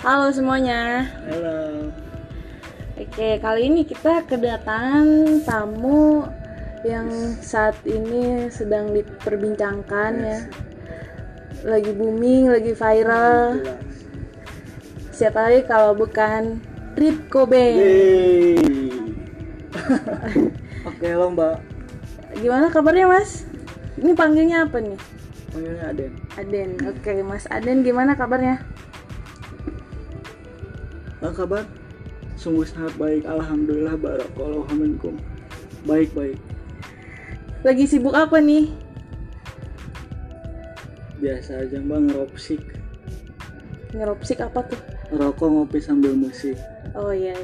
Halo semuanya. Halo. Oke, kali ini kita kedatangan tamu yang saat ini sedang diperbincangkan ya. Lagi booming, lagi viral. Siapa lagi kalau bukan Ripcobain. Oke, lo Mbak. Gimana kabarnya, Mas? Ini panggilnya apa nih? Panggilnya Aden. Aden. Oke, Mas Aden gimana kabarnya? Kabar sungguh sangat baik, alhamdulillah, barakallahu minkum. Baik-baik. Lagi sibuk apa nih? Biasa aja Bang, ngeropsik. Ngeropsik apa tuh? Ngerokok, ngopi sambil musik. Oh iya.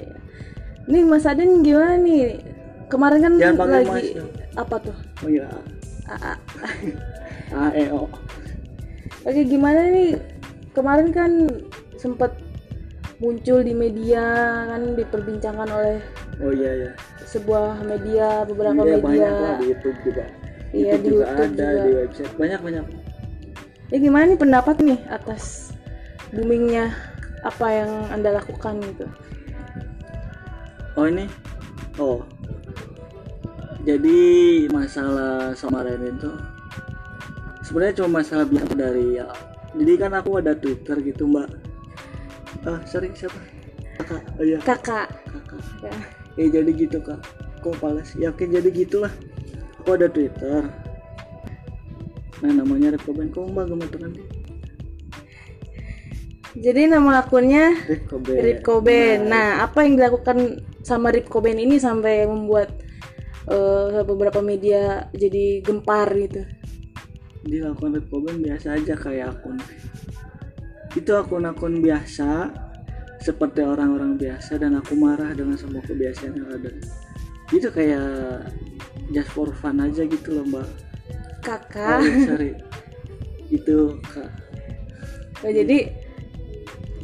Nih Mas Aden gimana nih? Kemarin kan lagi apa tuh? Oh iya. AEO. Oke, gimana nih? Kemarin kan sempat muncul di media kan, diperbincangkan oleh sebuah media, beberapa media. Banyak lah, di YouTube juga. Iya, di YouTube ada juga. Di website banyak. Ya gimana nih pendapat nih atas boomingnya apa yang Anda lakukan gitu? Jadi masalah samaran itu sebenarnya cuma masalah biasa dari ya. Jadi kan aku ada Twitter gitu Mbak. Kakak. Ya jadi gitu Kak. Kok pales? Ya oke, jadi gitulah. Aku ada Twitter. Nah, namanya Ripcobain. Kok Mbak gemeteran deh. Jadi nama akunnya Ripcobain. Nah, apa yang dilakukan sama Ripcobain ini sampai membuat beberapa media jadi gempar gitu? Dilakukan Ripcobain biasa aja kayak akun. Itu akun-akun biasa seperti orang-orang biasa, dan aku marah dengan semua kebiasaan yang ada. Itu kayak just for fun aja gitu loh Mbak. Kakak. Itu Kak. Oh, jadi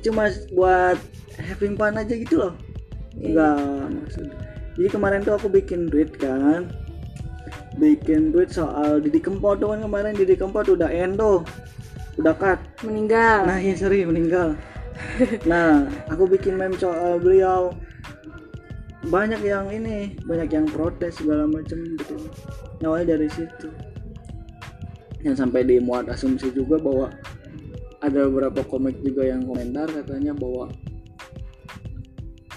cuma buat having fun aja gitu loh. Enggak maksud. Jadi kemarin tuh aku bikin tweet soal Didi Kempot tuh kan. Kemarin Didi Kempot udah meninggal. Nah ya, meninggal. Nah, aku bikin meme soal beliau. Banyak yang protes segala macam gitu. Awalnya dari situ. Yang sampai dimuat asumsi juga bahwa ada beberapa komik juga yang komentar katanya bahwa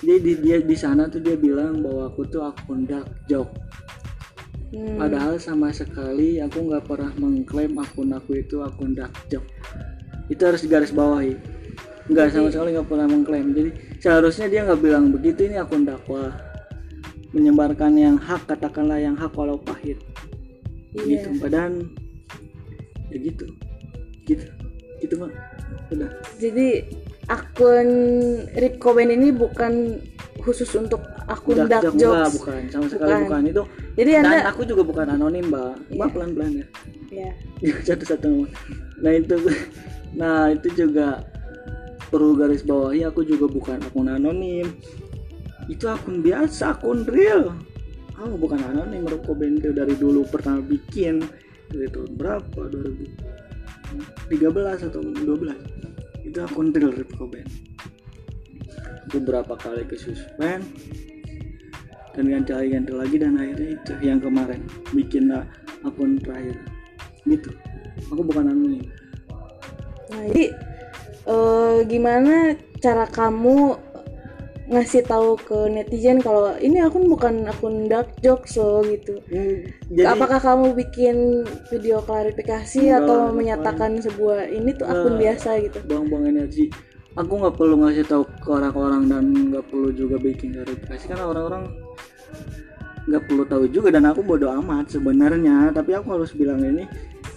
dia di sana tuh dia bilang bahwa aku tuh akun dark joke. Padahal sama sekali aku nggak pernah mengklaim akun aku itu akun dark joke. Itu harus digaris bawahi. Nggak, sama sekali nggak pernah mengklaim. Jadi seharusnya dia nggak bilang begitu, ini akun dakwah, menyebarkan yang hak, katakanlah yang hak walau pahit. Yeah. Gitu. Padahal ya gitu Mak. Udah. Jadi akun Ripcobain ini bukan khusus untuk akun dark jokes. Bukan, sama sekali bukan itu. Jadi dan Anda, aku juga bukan anonim Mbak. Iya. Mbak pelan-pelan ya. Iya. Satu-satu. Nah itu juga perlu garis bawahi, aku juga bukan akun anonim. Itu akun biasa, akun real. Aku bukan anonim, Ripcobain dari dulu pertama bikin dari tahun berapa? 2013 atau 12. Itu akun real Ripcobain. Beberapa kali ke suspend dan ganti lagi, dan akhirnya itu yang kemarin bikin akun terakhir gitu. Aku bukan anonim. Nah, jadi gimana cara kamu ngasih tahu ke netizen kalau ini akun bukan akun dark jokes loh gitu? Jadi, apakah kamu bikin video klarifikasi atau menyatakan sebuah ini tuh akun biasa gitu? Buang-buang energi. Aku nggak perlu ngasih tahu ke orang-orang dan nggak perlu juga bikin klarifikasi karena orang-orang nggak perlu tahu juga, dan aku bodo amat sebenarnya. Tapi aku harus bilang ini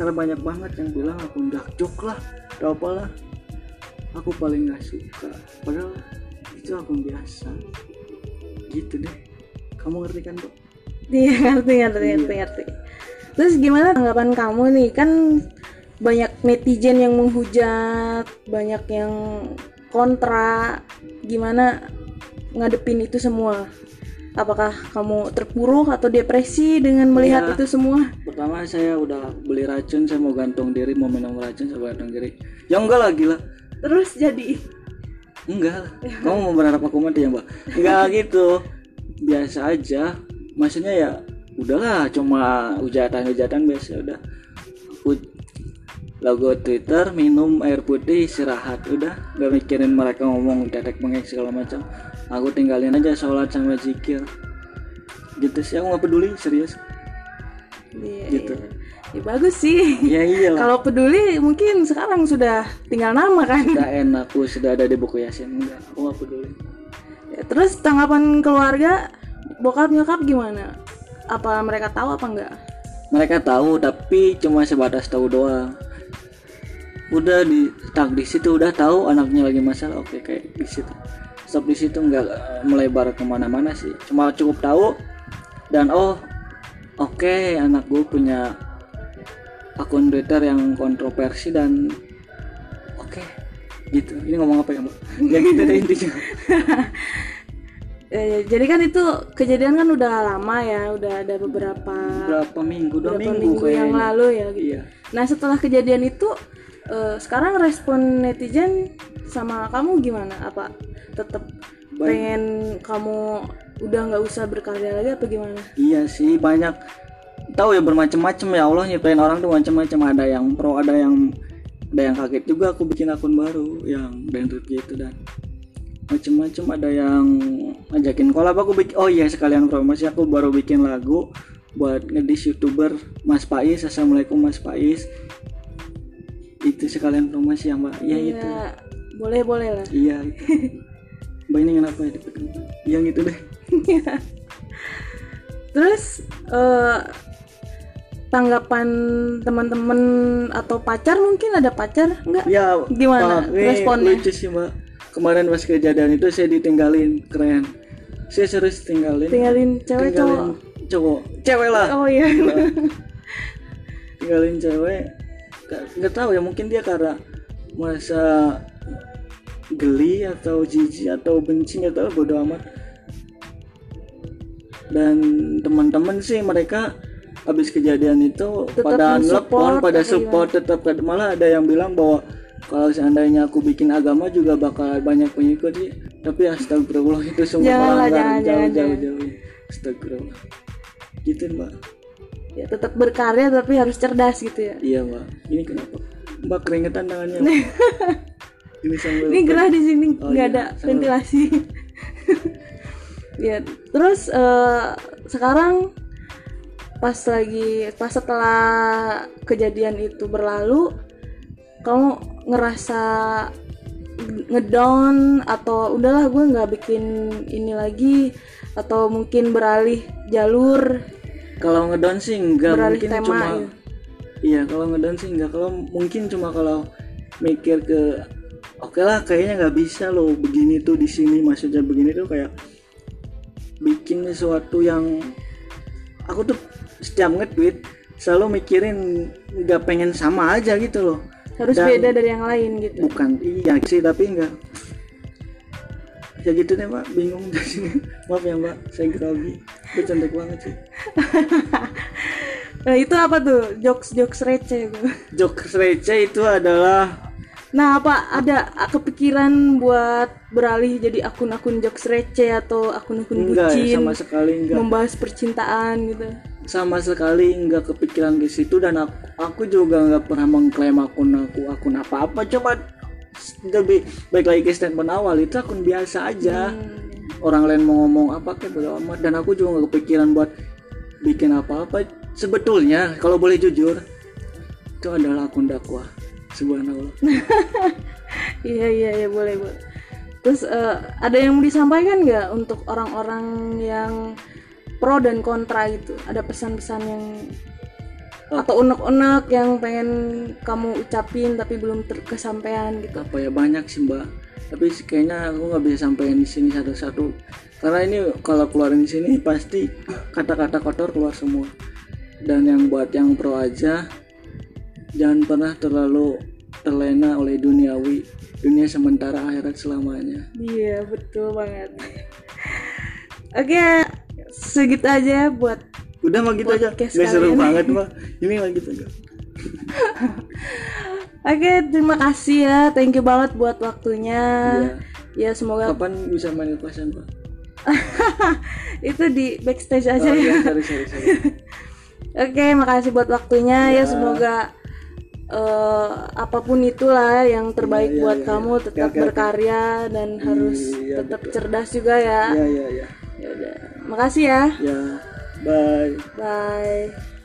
karena banyak banget yang bilang aku dark joke lah atau apalah, aku paling nggak suka, padahal itu aku biasa gitu deh. Kamu ngerti kan Dok? Iya, ngerti. Terus gimana tanggapan kamu nih, kan banyak netizen yang menghujat, banyak yang kontra. Gimana ngadepin itu semua? Apakah kamu terpuruk atau depresi dengan melihat itu semua? Pertama, saya udah beli racun, saya mau gantung diri, mau minum racun, saya gantung diri. Ya enggak lah, gila. Terus jadi Enggak lah, kamu mau berharap aku mati ya mbak? Enggak gitu, biasa aja. Maksudnya ya udahlah, cuma ujatan-ujatan biasa. Udah, logo Twitter, minum air putih, istirahat, udah. Gak mikirin mereka ngomong tetek mengek segala macam. Aku tinggalin aja sholat sama zikir. Gitu sih, aku gak peduli, serius. Iya, gitu. Iya. Ya bagus sih. Ya iyalah. Kalau peduli mungkin sekarang sudah tinggal nama kan. Sudah enak, aku sudah ada di buku Yasin. Enggak, aku gak peduli. Ya, terus tanggapan keluarga, bokap nyokap gimana? Apa mereka tahu apa enggak? Mereka tahu, tapi cuma sebatas tahu doang. Udah di tak di situ, udah tahu anaknya lagi masalah, oke kayak di situ stop. Di situ nggak melebar kemana-mana sih, cuma cukup tahu dan oh oke, anak gue punya akun Twitter yang kontroversi dan oke gitu. Ini ngomong apa ya mbak? Ya gitu deh intinya. Jadi kan itu kejadian kan udah lama ya, udah ada beberapa minggu yang lalu ya gitu. Iya. Nah setelah kejadian itu sekarang respon netizen sama kamu gimana? Apa tetap pengen kamu udah nggak usah berkarya lagi apa gimana? Iya sih, banyak tahu ya, bermacam-macam ya Allah nyiptain orang tuh macam-macam. Ada yang pro, ada yang kaget juga aku bikin akun baru yang dendrit gitu dan macam-macam. Ada yang ngajakin kolab, aku bikin, oh iya sekalian promosi, aku baru bikin lagu buat ngedis youtuber Mas Pais. Assalamualaikum Mas Pais, itu sekalian promosi ya mbak. Iya itu boleh lah. Iya itu. Mbak ini kenapa ya diperkenalkan yang itu deh. Terus tanggapan teman-teman atau pacar, mungkin ada pacar nggak ya, gimana responnya? Lucu sih mbak, kemarin pas kejadian itu saya ditinggalin. Keren, saya serius tinggalin cewek, cowok cewek lah. Oh iya nah, tinggalin cewek. Nggak tahu ya, mungkin dia karena merasa geli atau jijik atau benci, nggak tahu, bodo amat. Dan teman-teman sih mereka habis kejadian itu tetap pada ngelepon, pada support gimana? Tetap, malah ada yang bilang bahwa kalau seandainya aku bikin agama juga bakal banyak pengikut sih. Tapi astagfirullah, itu semua melanggar jauh-jauh. Astagfirullah. Gitu mbak. Ya, tetap berkarya tapi harus cerdas gitu ya. Iya mbak. Ini kenapa mbak keringetan tangannya? Ini gerah di sini, nggak ada ventilasi. Ya terus sekarang pas setelah kejadian itu berlalu, kamu ngerasa ngedown atau udahlah gue nggak bikin ini lagi, atau mungkin beralih jalur? Kalau ngedown sih enggak, beralih mungkin tema, cuma ya. Iya, kalau ngedown sih enggak, kalau mungkin cuma kalau mikir ke oke lah kayaknya nggak bisa loh begini tuh di sini, maksudnya begini tuh kayak bikin sesuatu yang aku tuh setiap nge-tweet selalu mikirin nggak pengen sama aja gitu loh, harus dan beda dari yang lain gitu. Bukan iya sih, tapi enggak ya gitu deh mbak, bingung dari sini. Maaf ya mbak, saya grogi, itu cantik banget sih. Nah itu apa tuh jokes receh itu? Jokes receh itu adalah, nah apa ada kepikiran buat beralih jadi akun-akun jokes receh atau akun-akun enggak, bucin? Enggak, sama sekali enggak. Membahas percintaan gitu? Sama sekali enggak kepikiran ke situ, dan aku juga enggak pernah mengklaim akun apa-apa. Coba lebih baik lagi ke statement awal, itu akun biasa aja. Orang lain mau ngomong apa kayak bodo amat, dan aku juga gak kepikiran buat bikin apa-apa. Sebetulnya kalau boleh jujur, itu adalah akun dakwah, subhanallah. iya boleh. Terus ada yang mau disampaikan gak untuk orang-orang yang pro dan kontra itu? Ada pesan-pesan yang atau unek-unek yang pengen kamu ucapin tapi belum kesampaian gitu? Apa ya, banyak sih mbak, tapi kayaknya aku nggak bisa sampein di sini satu-satu karena ini kalau keluarin di sini pasti kata-kata kotor keluar semua. Dan yang buat yang pro aja, jangan pernah terlalu terlena oleh duniawi, dunia sementara, akhirat selamanya. Iya betul banget. Oke, segitu aja buat udah mah gitu aja, gak seru banget mah ini mah gitu aja. Oke, terima kasih ya, thank you banget buat waktunya. ya semoga. Kapan bisa main lepasan, Pak? Itu di backstage aja. Oh, ya. Sorry. Oke, makasih buat waktunya ya, semoga apapun itulah yang terbaik buat kamu tetap berkarya dan harus tetap betul. Cerdas juga ya. Makasih ya. Bye.